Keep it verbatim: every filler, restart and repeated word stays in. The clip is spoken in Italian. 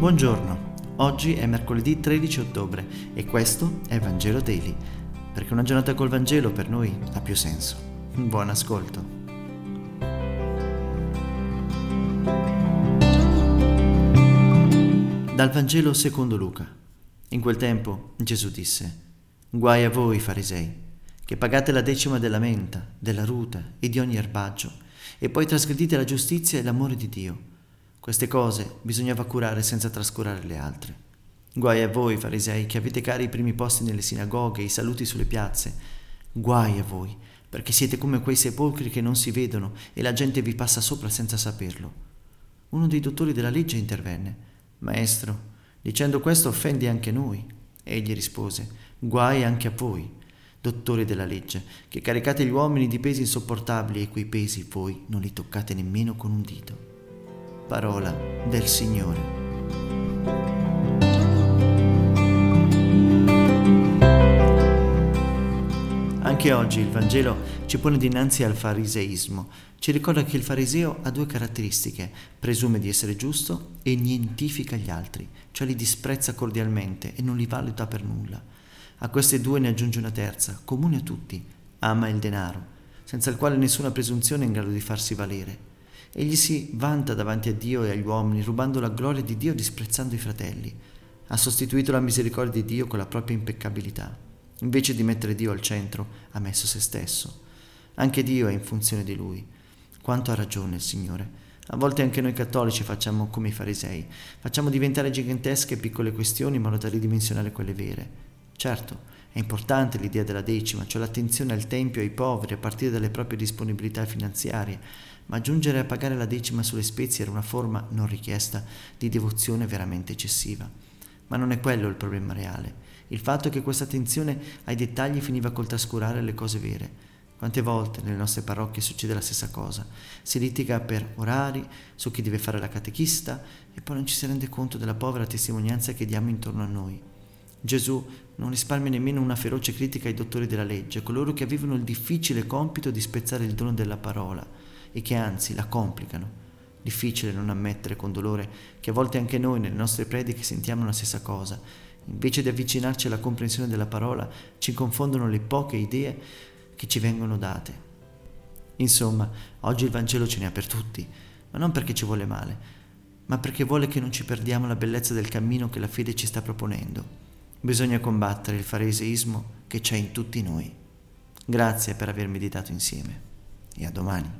Buongiorno, oggi è mercoledì tredici ottobre e questo è Vangelo Daily, perché una giornata col Vangelo per noi ha più senso. Buon ascolto. Dal Vangelo secondo Luca. In quel tempo Gesù disse: guai a voi farisei, che pagate la decima della menta, della ruta e di ogni erbaggio, e poi trasgredite la giustizia e l'amore di Dio. Queste cose bisognava curare senza trascurare le altre. Guai a voi, farisei, che avete cari i primi posti nelle sinagoghe e i saluti sulle piazze. Guai a voi, perché siete come quei sepolcri che non si vedono e la gente vi passa sopra senza saperlo. Uno dei dottori della legge intervenne: Maestro, dicendo questo offendi anche noi. Egli rispose: guai anche a voi, dottori della legge, che caricate gli uomini di pesi insopportabili e quei pesi voi non li toccate nemmeno con un dito. Parola del Signore. Anche oggi il Vangelo ci pone dinanzi al fariseismo. Ci ricorda che il fariseo ha due caratteristiche: presume di essere giusto e nientifica gli altri, cioè li disprezza cordialmente e non li valuta per nulla. A queste due ne aggiunge una terza, comune a tutti: ama il denaro, senza il quale nessuna presunzione è in grado di farsi valere. Egli si vanta davanti a Dio e agli uomini, rubando la gloria di Dio, disprezzando i fratelli. Ha sostituito la misericordia di Dio con la propria impeccabilità. Invece di mettere Dio al centro, ha messo se stesso. Anche Dio è in funzione di Lui. Quanto ha ragione il Signore. A volte anche noi cattolici facciamo come i farisei. Facciamo diventare gigantesche piccole questioni in modo da ridimensionare quelle vere. Certo, è importante l'idea della decima, cioè l'attenzione al tempio e ai poveri a partire dalle proprie disponibilità finanziarie, ma giungere a pagare la decima sulle spezie era una forma non richiesta di devozione veramente eccessiva. Ma non è quello il problema reale. Il fatto è che questa attenzione ai dettagli finiva col trascurare le cose vere. Quante volte nelle nostre parrocchie succede la stessa cosa? Si litiga per orari, su chi deve fare la catechista, e poi non ci si rende conto della povera testimonianza che diamo intorno a noi. Gesù non risparmia nemmeno una feroce critica ai dottori della legge, coloro che avevano il difficile compito di spezzare il dono della parola e che anzi la complicano. Difficile non ammettere con dolore che a volte anche noi nelle nostre prediche sentiamo la stessa cosa. Invece di avvicinarci alla comprensione della parola, ci confondono le poche idee che ci vengono date. Insomma, oggi il Vangelo ce ne ha per tutti, ma non perché ci vuole male, ma perché vuole che non ci perdiamo la bellezza del cammino che la fede ci sta proponendo. Bisogna combattere il fariseismo che c'è in tutti noi. Grazie per aver meditato insieme e a domani.